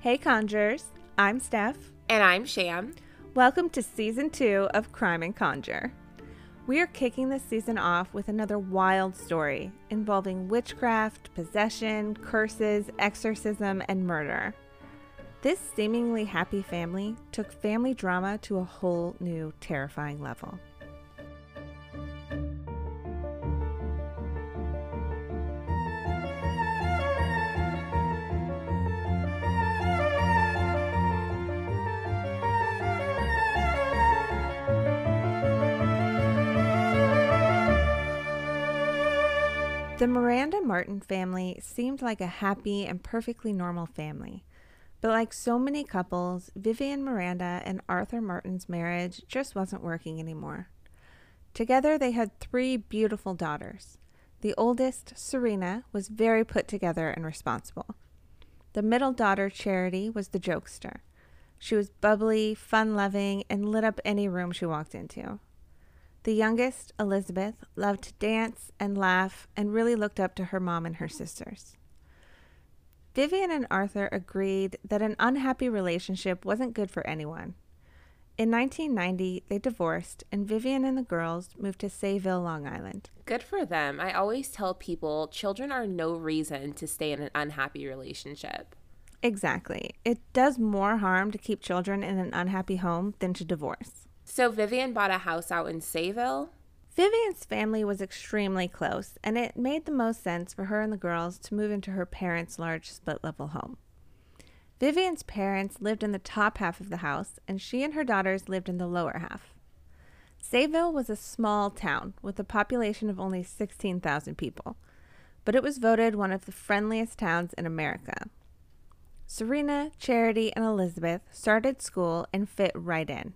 Hey Conjurers, I'm Steph. And I'm Sham. Welcome to Season 2 of Crime and Conjure. We are kicking this season off with another wild story involving witchcraft, possession, curses, exorcism, and murder. This seemingly happy family took family drama to a whole new terrifying level. The Miranda Martin family seemed like a happy and perfectly normal family, but like so many couples, Vivian Miranda and Arthur Martin's marriage just wasn't working anymore. Together they had three beautiful daughters. The oldest, Serena, was very put together and responsible. The middle daughter, Charity, was the jokester. She was bubbly, fun-loving, and lit up any room she walked into. The youngest, Elizabeth, loved to dance and laugh and really looked up to her mom and her sisters. Vivian and Arthur agreed that an unhappy relationship wasn't good for anyone. In 1990, they divorced, and Vivian and the girls moved to Sayville, Long Island. Good for them. I always tell people children are no reason to stay in an unhappy relationship. Exactly. It does more harm to keep children in an unhappy home than to divorce. So Vivian bought a house out in Sayville? Vivian's family was extremely close, and it made the most sense for her and the girls to move into her parents' large split-level home. Vivian's parents lived in the top half of the house, and she and her daughters lived in the lower half. Sayville was a small town with a population of only 16,000 people, but it was voted one of the friendliest towns in America. Serena, Charity, and Elizabeth started school and fit right in.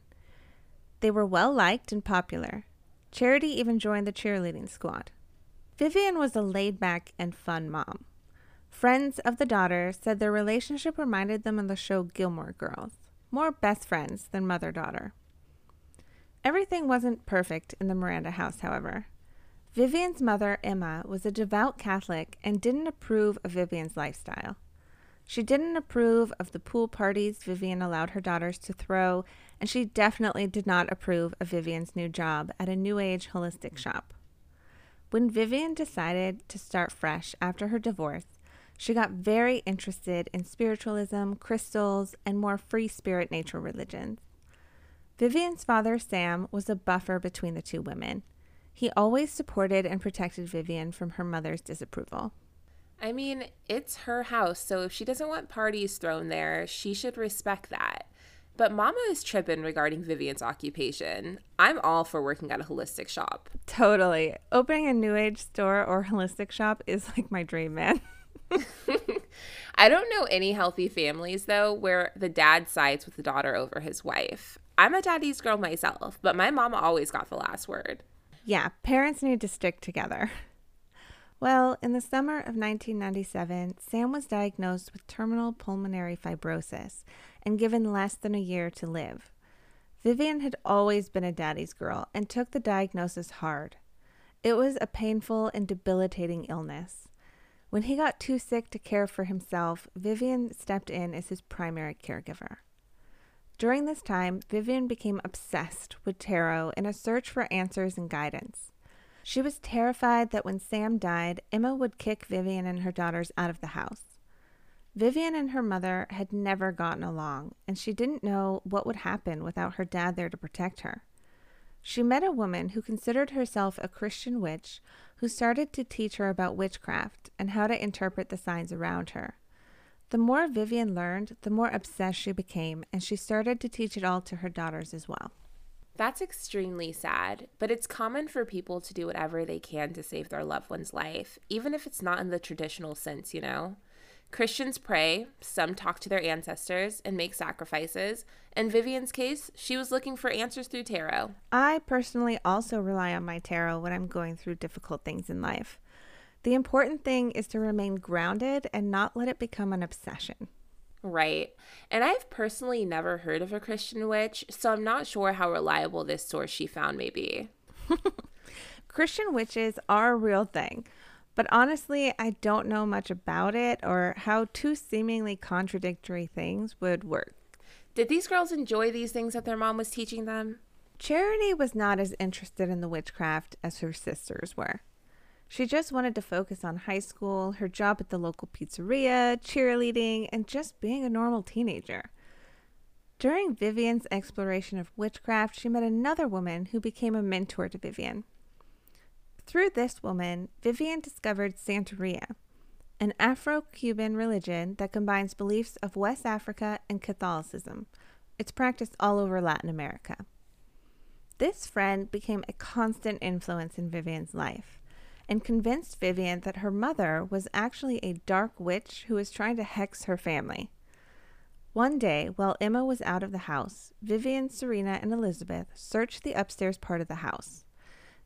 They were well-liked and popular. Charity even joined the cheerleading squad. Vivian was a laid-back and fun mom. Friends of the daughter said their relationship reminded them of the show Gilmore Girls, more best friends than mother-daughter. Everything wasn't perfect in the Miranda house, however. Vivian's mother, Emma, was a devout Catholic and didn't approve of Vivian's lifestyle. She didn't approve of the pool parties Vivian allowed her daughters to throw, and she definitely did not approve of Vivian's new job at a New Age holistic shop. When Vivian decided to start fresh after her divorce, she got very interested in spiritualism, crystals, and more free spirit nature religions. Vivian's father, Sam, was a buffer between the two women. He always supported and protected Vivian from her mother's disapproval. I mean, it's her house, so if she doesn't want parties thrown there, she should respect that. But Mama is tripping regarding Vivian's occupation. I'm all for working at a holistic shop. Totally. Opening a New Age store or holistic shop is like my dream, man. I don't know any healthy families, though, where the dad sides with the daughter over his wife. I'm a daddy's girl myself, but my mama always got the last word. Yeah, parents need to stick together. Well, in the summer of 1997, Sam was diagnosed with terminal pulmonary fibrosis and given less than a year to live. Vivian had always been a daddy's girl and took the diagnosis hard. It was a painful and debilitating illness. When he got too sick to care for himself, Vivian stepped in as his primary caregiver. During this time, Vivian became obsessed with tarot in a search for answers and guidance. She was terrified that when Sam died, Emma would kick Vivian and her daughters out of the house. Vivian and her mother had never gotten along, and she didn't know what would happen without her dad there to protect her. She met a woman who considered herself a Christian witch who started to teach her about witchcraft and how to interpret the signs around her. The more Vivian learned, the more obsessed she became, and she started to teach it all to her daughters as well. That's extremely sad, but it's common for people to do whatever they can to save their loved one's life, even if it's not in the traditional sense, you know? Christians pray, some talk to their ancestors, and make sacrifices. In Vivian's case, she was looking for answers through tarot. I personally also rely on my tarot when I'm going through difficult things in life. The important thing is to remain grounded and not let it become an obsession. Right. And I've personally never heard of a Christian witch, so I'm not sure how reliable this source she found may be. Christian witches are a real thing, But honestly, I don't know much about it or how two seemingly contradictory things would work. Did these girls enjoy these things that their mom was teaching them? Charity was not as interested in the witchcraft as her sisters were. She just wanted to focus on high school, her job at the local pizzeria, cheerleading, and just being a normal teenager. During Vivian's exploration of witchcraft, she met another woman who became a mentor to Vivian. Through this woman, Vivian discovered Santeria, an Afro-Cuban religion that combines beliefs of West Africa and Catholicism. It's practiced all over Latin America. This friend became a constant influence in Vivian's life and convinced Vivian that her mother was actually a dark witch who was trying to hex her family. One day, while Emma was out of the house, Vivian, Serena, and Elizabeth searched the upstairs part of the house.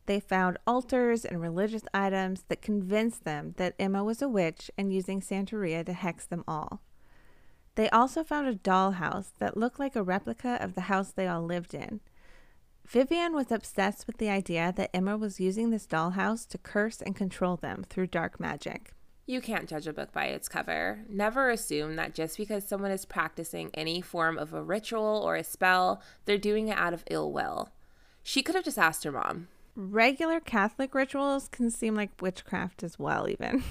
They found altars and religious items that convinced them that Emma was a witch and using Santeria to hex them all. They also found a dollhouse that looked like a replica of the house they all lived in. Vivian was obsessed with the idea that Emma was using this dollhouse to curse and control them through dark magic. You can't judge a book by its cover. Never assume that just because someone is practicing any form of a ritual or a spell, they're doing it out of ill will. She could have just asked her mom. Regular Catholic rituals can seem like witchcraft as well, even.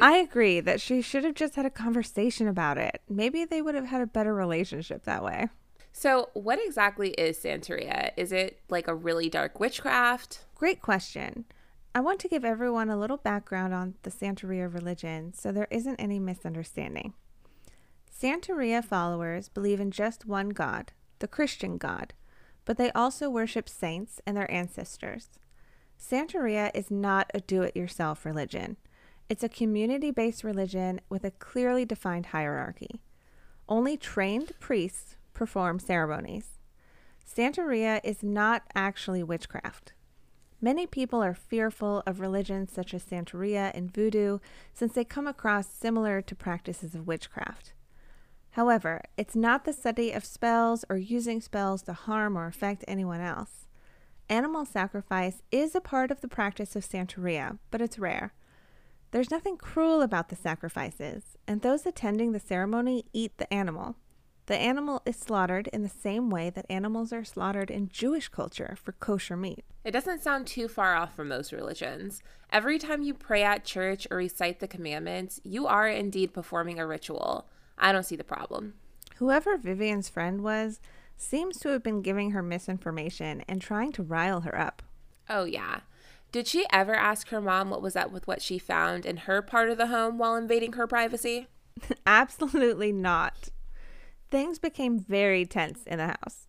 I agree that she should have just had a conversation about it. Maybe they would have had a better relationship that way. So what exactly is Santeria? Is it like a really dark witchcraft? Great question. I want to give everyone a little background on the Santeria religion so there isn't any misunderstanding. Santeria followers believe in just one God, the Christian God, but they also worship saints and their ancestors. Santeria is not a do-it-yourself religion. It's a community-based religion with a clearly defined hierarchy. Only trained priests perform ceremonies. Santeria is not actually witchcraft. Many people are fearful of religions such as Santeria and voodoo since they come across similar to practices of witchcraft. However, it's not the study of spells or using spells to harm or affect anyone else. Animal sacrifice is a part of the practice of Santeria, but it's rare. There's nothing cruel about the sacrifices, and those attending the ceremony eat the animal. The animal is slaughtered in the same way that animals are slaughtered in Jewish culture for kosher meat. It doesn't sound too far off from those religions. Every time you pray at church or recite the commandments, you are indeed performing a ritual. I don't see the problem. Whoever Vivian's friend was seems to have been giving her misinformation and trying to rile her up. Oh, yeah. Did she ever ask her mom what was up with what she found in her part of the home while invading her privacy? Absolutely not. Things became very tense in the house.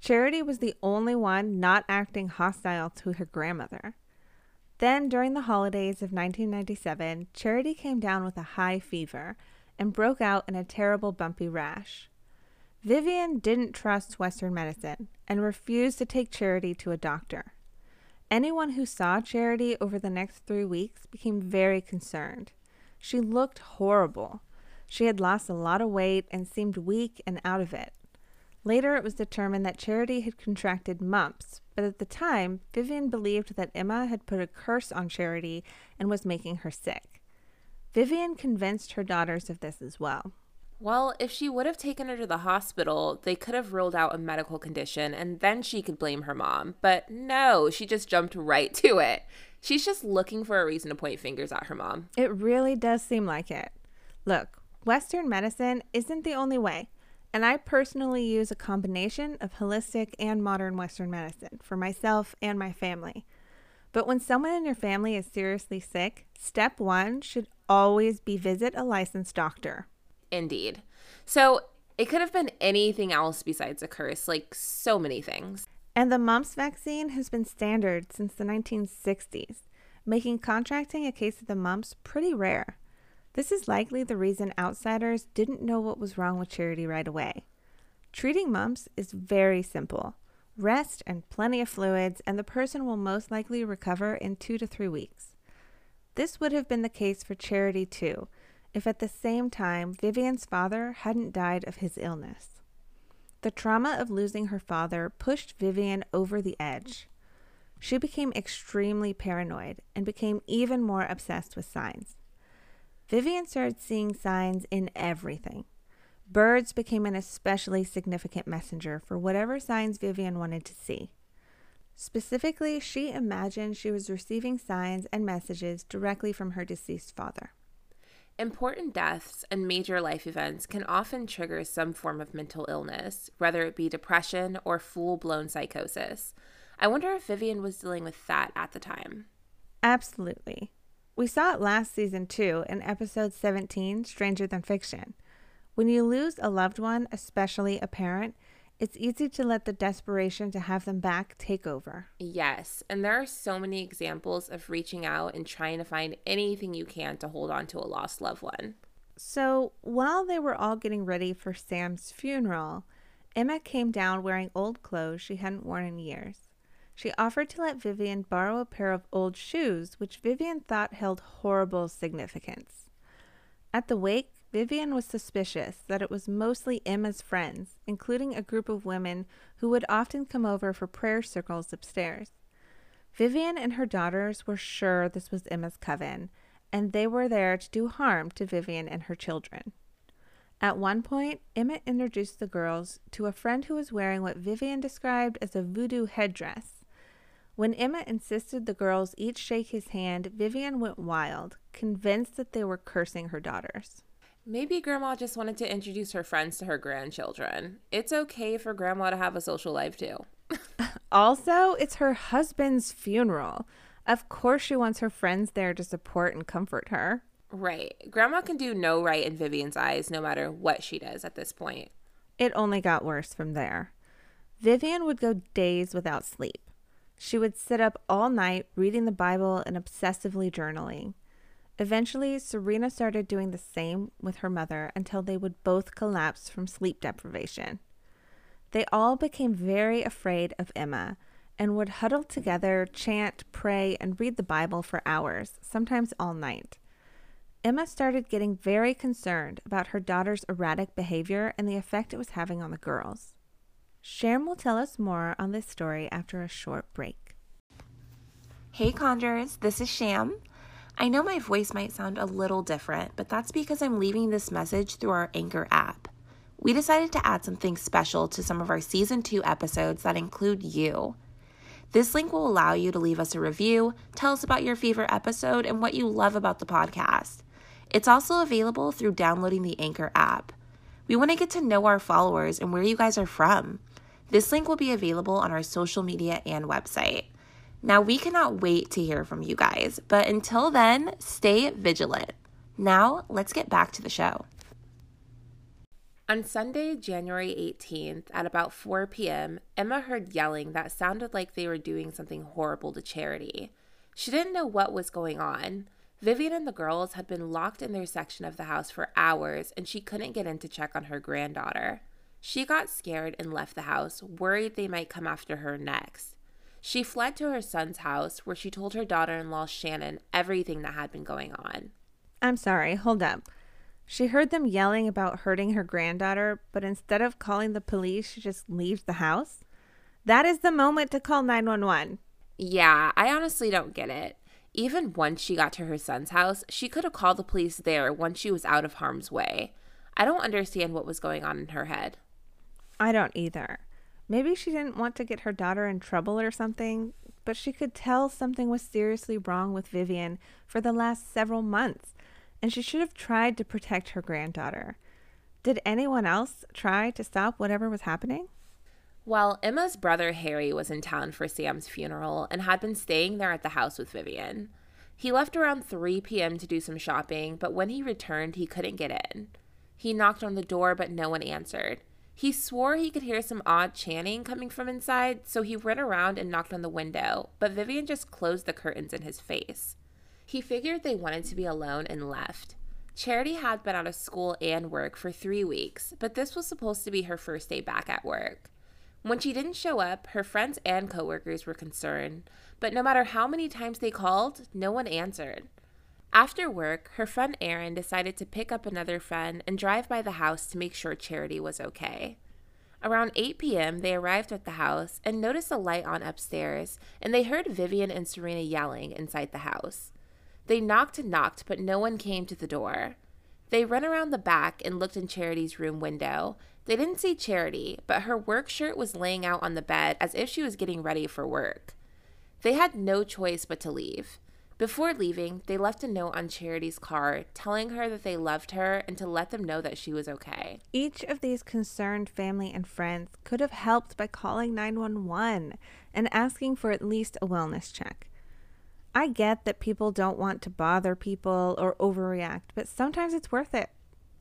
Charity was the only one not acting hostile to her grandmother. Then, during the holidays of 1997, Charity came down with a high fever and broke out in a terrible bumpy rash. Vivian didn't trust Western medicine and refused to take Charity to a doctor. Anyone who saw Charity over the next 3 weeks became very concerned. She looked horrible. She had lost a lot of weight and seemed weak and out of it. Later, it was determined that Charity had contracted mumps, but at the time, Vivian believed that Emma had put a curse on Charity and was making her sick. Vivian convinced her daughters of this as well. Well, if she would have taken her to the hospital, they could have ruled out a medical condition and then she could blame her mom. But no, she just jumped right to it. She's just looking for a reason to point fingers at her mom. It really does seem like it. Look, Western medicine isn't the only way, and I personally use a combination of holistic and modern Western medicine for myself and my family. But when someone in your family is seriously sick, step one should always be visit a licensed doctor. Indeed. So it could have been anything else besides a curse, like so many things. And the mumps vaccine has been standard since the 1960s, making contracting a case of the mumps pretty rare. This is likely the reason outsiders didn't know what was wrong with Charity right away. Treating mumps is very simple. Rest and plenty of fluids, and the person will most likely recover in 2 to 3 weeks. This would have been the case for Charity too, if at the same time Vivian's father hadn't died of his illness. The trauma of losing her father pushed Vivian over the edge. She became extremely paranoid and became even more obsessed with signs. Vivian started seeing signs in everything. Birds became an especially significant messenger for whatever signs Vivian wanted to see. Specifically, she imagined she was receiving signs and messages directly from her deceased father. Important deaths and major life events can often trigger some form of mental illness, whether it be depression or full-blown psychosis. I wonder if Vivian was dealing with that at the time. Absolutely. We saw it last season, too, in episode 17, Stranger Than Fiction. When you lose a loved one, especially a parent, it's easy to let the desperation to have them back take over. Yes, and there are so many examples of reaching out and trying to find anything you can to hold on to a lost loved one. So while they were all getting ready for Sam's funeral, Emma came down wearing old clothes she hadn't worn in years. She offered to let Vivian borrow a pair of old shoes, which Vivian thought held horrible significance. At the wake, Vivian was suspicious that it was mostly Emma's friends, including a group of women who would often come over for prayer circles upstairs. Vivian and her daughters were sure this was Emma's coven, and they were there to do harm to Vivian and her children. At one point, Emma introduced the girls to a friend who was wearing what Vivian described as a voodoo headdress. When Emma insisted the girls each shake his hand, Vivian went wild, convinced that they were cursing her daughters. Maybe Grandma just wanted to introduce her friends to her grandchildren. It's okay for Grandma to have a social life, too. Also, it's her husband's funeral. Of course she wants her friends there to support and comfort her. Right. Grandma can do no right in Vivian's eyes, no matter what she does at this point. It only got worse from there. Vivian would go days without sleep. She would sit up all night reading the Bible and obsessively journaling. Eventually, Serena started doing the same with her mother until they would both collapse from sleep deprivation. They all became very afraid of Emma and would huddle together, chant, pray, and read the Bible for hours, sometimes all night. Emma started getting very concerned about her daughter's erratic behavior and the effect it was having on the girls. Sham will tell us more on this story after a short break. Hey, Conjurers, this is Sham. I know my voice might sound a little different, but that's because I'm leaving this message through our Anchor app. We decided to add something special to some of our Season 2 episodes that include you. This link will allow you to leave us a review, tell us about your favorite episode, and what you love about the podcast. It's also available through downloading the Anchor app. We want to get to know our followers and where you guys are from. This link will be available on our social media and website. Now, we cannot wait to hear from you guys, but until then, stay vigilant. Now, let's get back to the show. On Sunday, January 18th, at about 4 p.m., Emma heard yelling that sounded like they were doing something horrible to Charity. She didn't know what was going on. Vivian and the girls had been locked in their section of the house for hours, and she couldn't get in to check on her granddaughter. She got scared and left the house, worried they might come after her next. She fled to her son's house, where she told her daughter-in-law, Shannon, everything that had been going on. I'm sorry, hold up. She heard them yelling about hurting her granddaughter, but instead of calling the police, she just leaves the house? That is the moment to call 911. Yeah, I honestly don't get it. Even once she got to her son's house, she could have called the police there once she was out of harm's way. I don't understand what was going on in her head. I don't either. Maybe she didn't want to get her daughter in trouble or something, but she could tell something was seriously wrong with Vivian for the last several months, and she should have tried to protect her granddaughter. Did anyone else try to stop whatever was happening? Well, Emma's brother Harry was in town for Sam's funeral and had been staying there at the house with Vivian. He left around 3 p.m. to do some shopping, but when he returned, he couldn't get in. He knocked on the door, but no one answered. He swore he could hear some odd chanting coming from inside, so he ran around and knocked on the window, but Vivian just closed the curtains in his face. He figured they wanted to be alone and left. Charity had been out of school and work for 3 weeks, but this was supposed to be her first day back at work. When she didn't show up, her friends and coworkers were concerned, but no matter how many times they called, no one answered. After work, her friend Erin decided to pick up another friend and drive by the house to make sure Charity was okay. Around 8 p.m., they arrived at the house and noticed a light on upstairs, and they heard Vivian and Serena yelling inside the house. They knocked and knocked, but no one came to the door. They ran around the back and looked in Charity's room window. They didn't see Charity, but her work shirt was laying out on the bed as if she was getting ready for work. They had no choice but to leave. Before leaving, they left a note on Charity's car telling her that they loved her and to let them know that she was okay. Each of these concerned family and friends could have helped by calling 911 and asking for at least a wellness check. I get that people don't want to bother people or overreact, but sometimes it's worth it.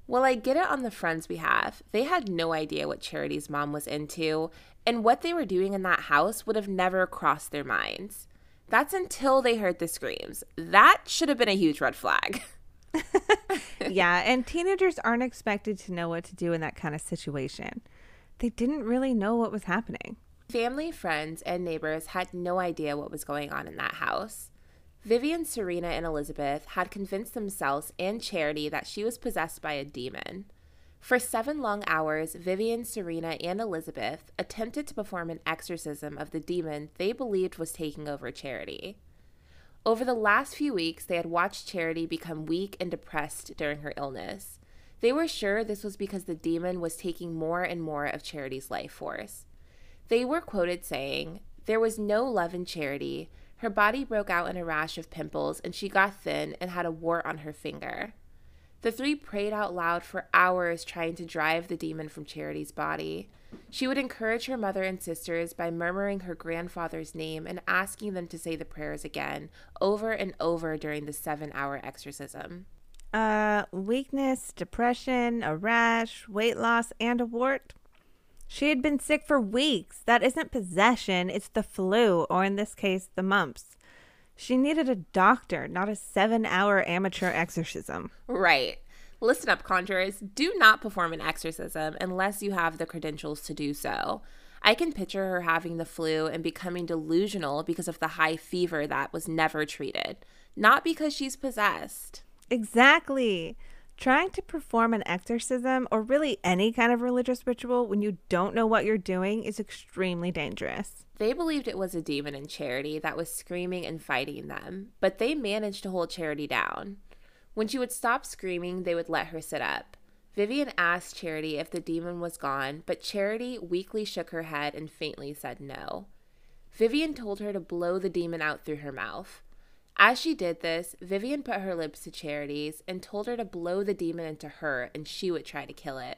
Well, I get it on the friend's behalf. They had no idea what Charity's mom was into, and what they were doing in that house would have never crossed their minds. That's until they heard the screams. That should have been a huge red flag. Yeah, and teenagers aren't expected to know what to do in that kind of situation. They didn't really know what was happening. Family, friends, and neighbors had no idea what was going on in that house. Vivian, Serena, and Elizabeth had convinced themselves and Charity that she was possessed by a demon. For 7 long hours, Vivian, Serena, and Elizabeth attempted to perform an exorcism of the demon they believed was taking over Charity. Over the last few weeks, they had watched Charity become weak and depressed during her illness. They were sure this was because the demon was taking more and more of Charity's life force. They were quoted saying, "There was no love in Charity. Her body broke out in a rash of pimples, and she got thin and had a wart on her finger." The 3 prayed out loud for hours trying to drive the demon from Charity's body. She would encourage her mother and sisters by murmuring her grandfather's name and asking them to say the prayers again, over and over during the 7-hour exorcism. Weakness, depression, a rash, weight loss, and a wart. She had been sick for weeks. That isn't possession, it's the flu, or in this case, the mumps. She needed a doctor, not a 7-hour amateur exorcism. Right. Listen up, conjurers. Do not perform an exorcism unless you have the credentials to do so. I can picture her having the flu and becoming delusional because of the high fever that was never treated, not because she's possessed. Exactly. Trying to perform an exorcism or really any kind of religious ritual when you don't know what you're doing is extremely dangerous. They believed it was a demon in Charity that was screaming and fighting them, but they managed to hold Charity down. When she would stop screaming, they would let her sit up. Vivian asked Charity if the demon was gone, but Charity weakly shook her head and faintly said no. Vivian told her to blow the demon out through her mouth. As she did this, Vivian put her lips to Charity's and told her to blow the demon into her and she would try to kill it.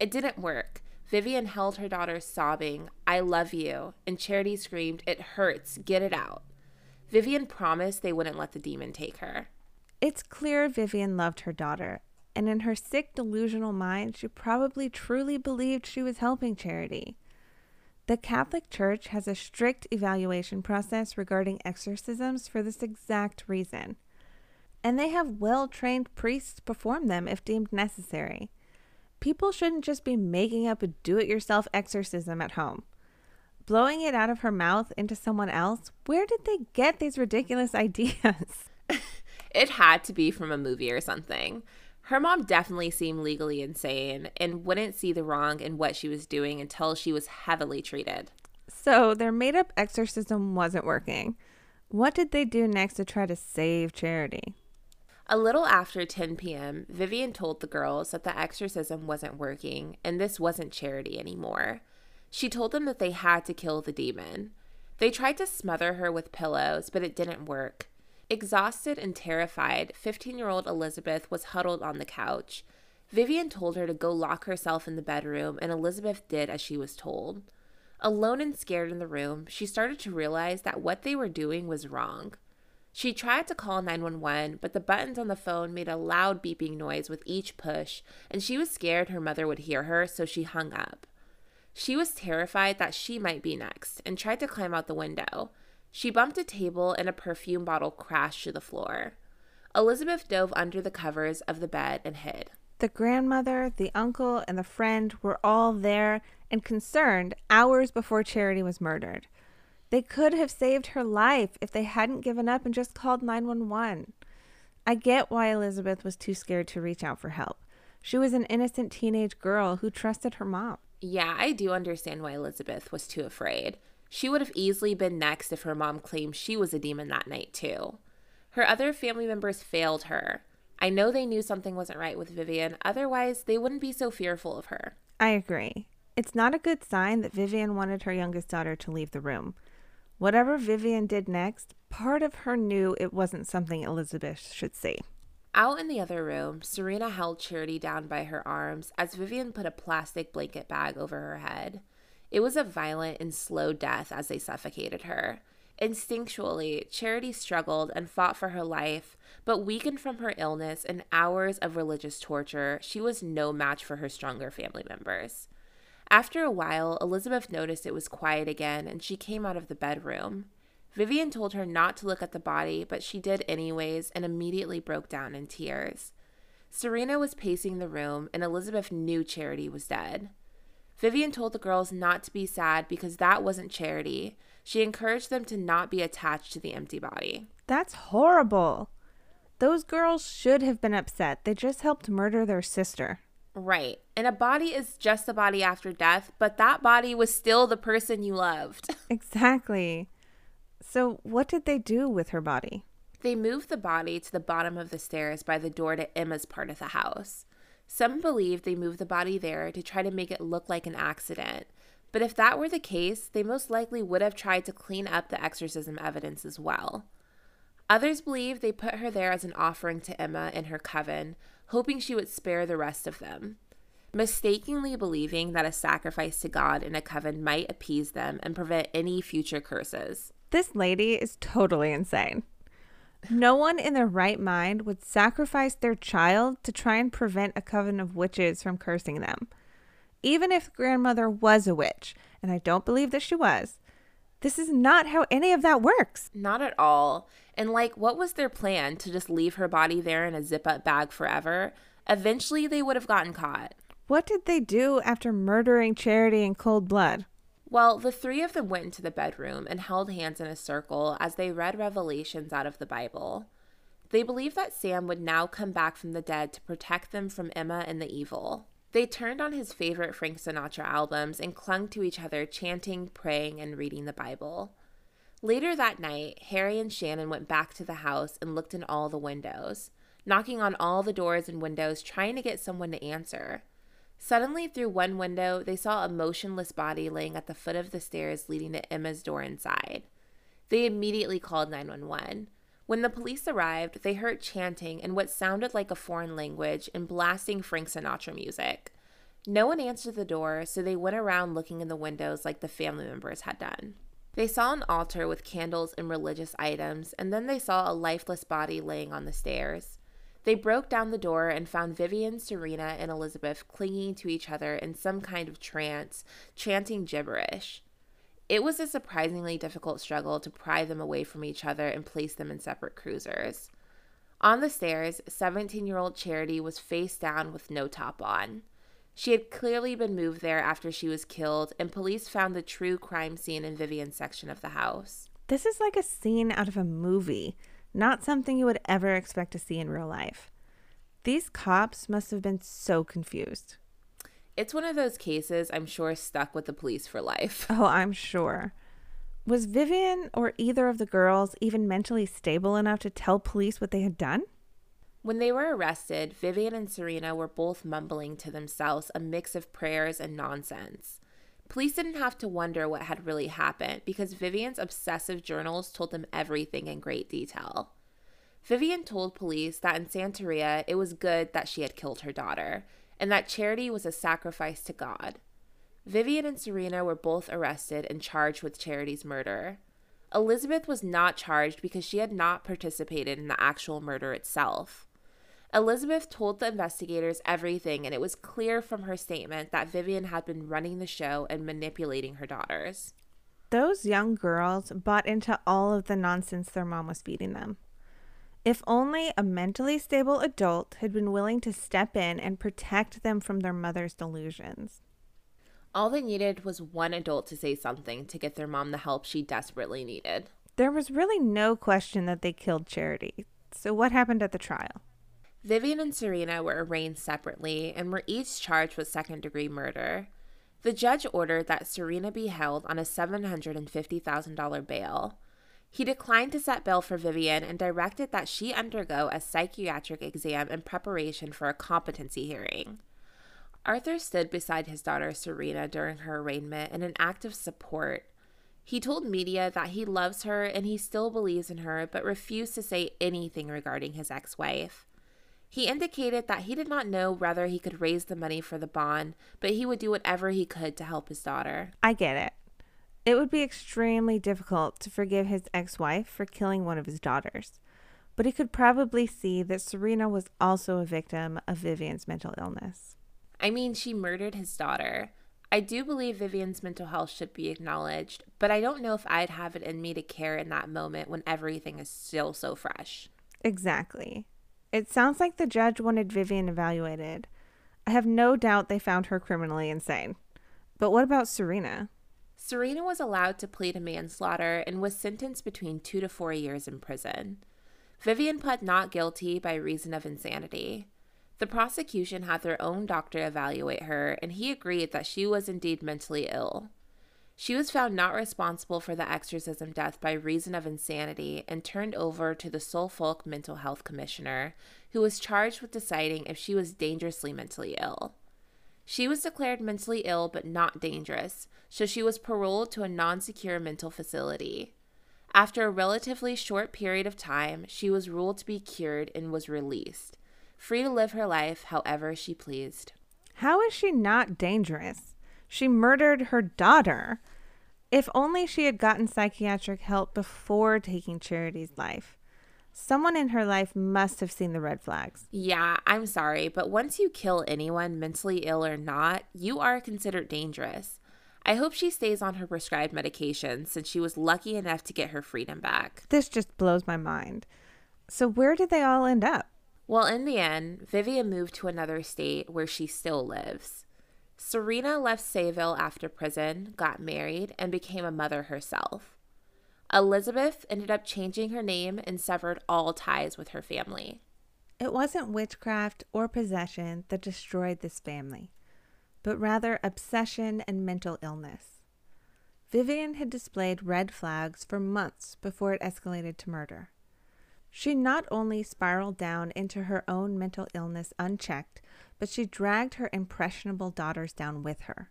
It didn't work. Vivian held her daughter sobbing, "I love you," and Charity screamed, "It hurts, get it out." Vivian promised they wouldn't let the demon take her. It's clear Vivian loved her daughter, and in her sick, delusional mind, she probably truly believed she was helping Charity. The Catholic Church has a strict evaluation process regarding exorcisms for this exact reason, and they have well-trained priests perform them if deemed necessary. People shouldn't just be making up a do-it-yourself exorcism at home. Blowing it out of her mouth into someone else? Where did they get these ridiculous ideas? It had to be from a movie or something. Her mom definitely seemed legally insane and wouldn't see the wrong in what she was doing until she was heavily treated. So their made-up exorcism wasn't working. What did they do next to try to save Charity? A little after 10 p.m., Vivian told the girls that the exorcism wasn't working and this wasn't Charity anymore. She told them that they had to kill the demon. They tried to smother her with pillows, but it didn't work. Exhausted and terrified, 15-year-old Elizabeth was huddled on the couch. Vivian told her to go lock herself in the bedroom, and Elizabeth did as she was told. Alone and scared in the room, she started to realize that what they were doing was wrong. She tried to call 911, but the buttons on the phone made a loud beeping noise with each push, and she was scared her mother would hear her, so she hung up. She was terrified that she might be next and tried to climb out the window. She bumped a table and a perfume bottle crashed to the floor. Elizabeth dove under the covers of the bed and hid. The grandmother, the uncle, and the friend were all there and concerned hours before Charity was murdered. They could have saved her life if they hadn't given up and just called 911. I get why Elizabeth was too scared to reach out for help. She was an innocent teenage girl who trusted her mom. Yeah, I do understand why Elizabeth was too afraid. She would have easily been next if her mom claimed she was a demon that night too. Her other family members failed her. I know they knew something wasn't right with Vivian, otherwise they wouldn't be so fearful of her. I agree. It's not a good sign that Vivian wanted her youngest daughter to leave the room. Whatever Vivian did next, part of her knew it wasn't something Elizabeth should see. Out in the other room, Serena held Charity down by her arms as Vivian put a plastic blanket bag over her head. It was a violent and slow death as they suffocated her. Instinctually, Charity struggled and fought for her life, but weakened from her illness and hours of religious torture, she was no match for her stronger family members. After a while, Elizabeth noticed it was quiet again, and she came out of the bedroom. Vivian told her not to look at the body, but she did anyways and immediately broke down in tears. Serena was pacing the room, and Elizabeth knew Charity was dead. Vivian told the girls not to be sad because that wasn't Charity. She encouraged them to not be attached to the empty body. That's horrible. Those girls should have been upset. They just helped murder their sister. Right. And a body is just a body after death, but that body was still the person you loved. Exactly. So what did they do with her body? They moved the body to the bottom of the stairs by the door to Emma's part of the house. Some believe they moved the body there to try to make it look like an accident. But if that were the case, they most likely would have tried to clean up the exorcism evidence as well. Others believe they put her there as an offering to Emma and her coven, hoping she would spare the rest of them. Mistakenly believing that a sacrifice to God in a coven might appease them and prevent any future curses. This lady is totally insane. No one in their right mind would sacrifice their child to try and prevent a coven of witches from cursing them. Even if grandmother was a witch, and I don't believe that she was, this is not how any of that works. Not at all. And like, what was their plan? To just leave her body there in a zip-up bag forever? Eventually, they would have gotten caught. What did they do after murdering Charity in cold blood? Well, the three of them went into the bedroom and held hands in a circle as they read revelations out of the Bible. They believed that Sam would now come back from the dead to protect them from Emma and the evil. They turned on his favorite Frank Sinatra albums and clung to each other, chanting, praying, and reading the Bible. Later that night, Harry and Shannon went back to the house and looked in all the windows, knocking on all the doors and windows, trying to get someone to answer. Suddenly, through one window, they saw a motionless body laying at the foot of the stairs leading to Emma's door inside. They immediately called 911. When the police arrived, they heard chanting in what sounded like a foreign language and blasting Frank Sinatra music. No one answered the door, so they went around looking in the windows like the family members had done. They saw an altar with candles and religious items, and then they saw a lifeless body laying on the stairs. They broke down the door and found Vivian, Serena, and Elizabeth clinging to each other in some kind of trance, chanting gibberish. It was a surprisingly difficult struggle to pry them away from each other and place them in separate cruisers. On the stairs, 17-year-old Charity was face down with no top on. She had clearly been moved there after she was killed, and police found the true crime scene in Vivian's section of the house. This is like a scene out of a movie. Not something you would ever expect to see in real life. These cops must have been so confused. It's one of those cases I'm sure stuck with the police for life. Oh, I'm sure. Was Vivian or either of the girls even mentally stable enough to tell police what they had done? When they were arrested, Vivian and Serena were both mumbling to themselves a mix of prayers and nonsense. Police didn't have to wonder what had really happened because Vivian's obsessive journals told them everything in great detail. Vivian told police that in Santeria, it was good that she had killed her daughter and that Charity was a sacrifice to God. Vivian and Serena were both arrested and charged with Charity's murder. Elizabeth was not charged because she had not participated in the actual murder itself. Elizabeth told the investigators everything, and it was clear from her statement that Vivian had been running the show and manipulating her daughters. Those young girls bought into all of the nonsense their mom was feeding them. If only a mentally stable adult had been willing to step in and protect them from their mother's delusions. All they needed was one adult to say something to get their mom the help she desperately needed. There was really no question that they killed Charity. So what happened at the trial? Vivian and Serena were arraigned separately and were each charged with second-degree murder. The judge ordered that Serena be held on a $750,000 bail. He declined to set bail for Vivian and directed that she undergo a psychiatric exam in preparation for a competency hearing. Arthur stood beside his daughter Serena during her arraignment in an act of support. He told media that he loves her and he still believes in her, but refused to say anything regarding his ex-wife. He indicated that he did not know whether he could raise the money for the bond, but he would do whatever he could to help his daughter. I get it. It would be extremely difficult to forgive his ex-wife for killing one of his daughters, but he could probably see that Serena was also a victim of Vivian's mental illness. I mean, she murdered his daughter. I do believe Vivian's mental health should be acknowledged, but I don't know if I'd have it in me to care in that moment when everything is still so fresh. Exactly. It sounds like the judge wanted Vivian evaluated. I have no doubt they found her criminally insane. But what about Serena? Serena was allowed to plead to manslaughter and was sentenced between 2 to 4 years in prison. Vivian pled not guilty by reason of insanity. The prosecution had their own doctor evaluate her, and he agreed that she was indeed mentally ill. She was found not responsible for the exorcism death by reason of insanity and turned over to the Suffolk Mental Health Commissioner, who was charged with deciding if she was dangerously mentally ill. She was declared mentally ill but not dangerous, so she was paroled to a non-secure mental facility. After a relatively short period of time, she was ruled to be cured and was released, free to live her life however she pleased. How is she not dangerous? She murdered her daughter. If only she had gotten psychiatric help before taking Charity's life. Someone in her life must have seen the red flags. Yeah, I'm sorry, but once you kill anyone, mentally ill or not, you are considered dangerous. I hope she stays on her prescribed medication since she was lucky enough to get her freedom back. This just blows my mind. So where did they all end up? Well, in the end, Vivian moved to another state where she still lives. Serena left Sayville after prison, got married, and became a mother herself. Elizabeth ended up changing her name and severed all ties with her family. It wasn't witchcraft or possession that destroyed this family, but rather obsession and mental illness. Vivian had displayed red flags for months before it escalated to murder. She not only spiraled down into her own mental illness unchecked, but she dragged her impressionable daughters down with her.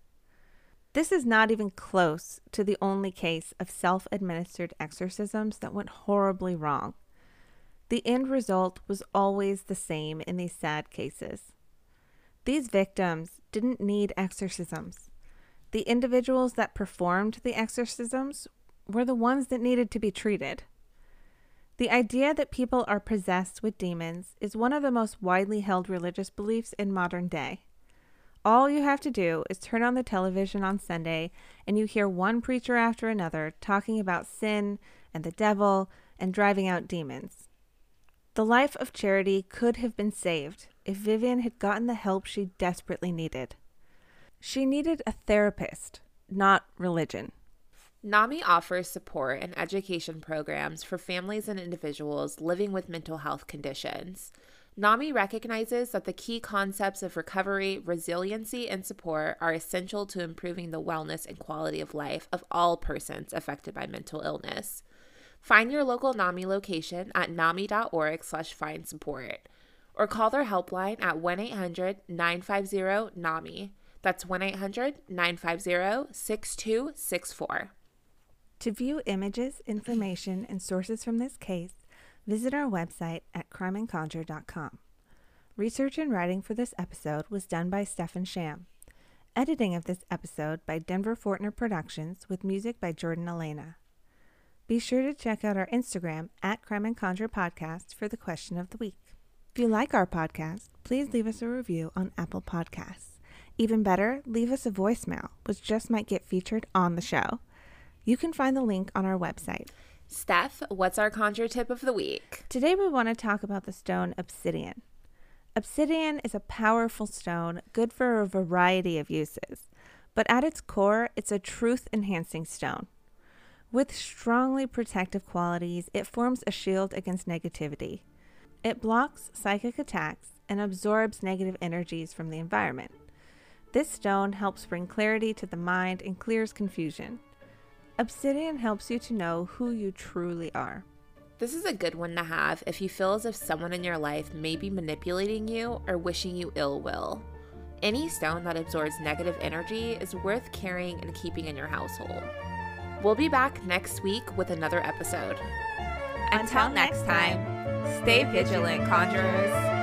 This is not even close to the only case of self-administered exorcisms that went horribly wrong. The end result was always the same in these sad cases. These victims didn't need exorcisms. The individuals that performed the exorcisms were the ones that needed to be treated. The idea that people are possessed with demons is one of the most widely held religious beliefs in modern day. All you have to do is turn on the television on Sunday and you hear one preacher after another talking about sin and the devil and driving out demons. The life of Charity could have been saved if Vivian had gotten the help she desperately needed. She needed a therapist, not religion. NAMI offers support and education programs for families and individuals living with mental health conditions. NAMI recognizes that the key concepts of recovery, resiliency, and support are essential to improving the wellness and quality of life of all persons affected by mental illness. Find your local NAMI location at nami.org/find support or call their helpline at 1-800-950-NAMI. That's 1-800-950-6264. To view images, information, and sources from this case, visit our website at crimeandconjure.com. Research and writing for this episode was done by Stefan Sham. Editing of this episode by Denver Fortner Productions with music by Jordan Elena. Be sure to check out our Instagram at crimeandconjurepodcast for the question of the week. If you like our podcast, please leave us a review on Apple Podcasts. Even better, leave us a voicemail, which just might get featured on the show. You can find the link on our website. Steph, what's our conjure tip of the week? Today we want to talk about the stone obsidian. Obsidian is a powerful stone, good for a variety of uses, but at its core, it's a truth-enhancing stone. With strongly protective qualities, it forms a shield against negativity. It blocks psychic attacks and absorbs negative energies from the environment. This stone helps bring clarity to the mind and clears confusion. Obsidian helps you to know who you truly are. This is a good one to have if you feel as if someone in your life may be manipulating you or wishing you ill will. Any stone that absorbs negative energy is worth carrying and keeping in your household. We'll be back next week with another episode. Until next time, stay vigilant, Conjurers.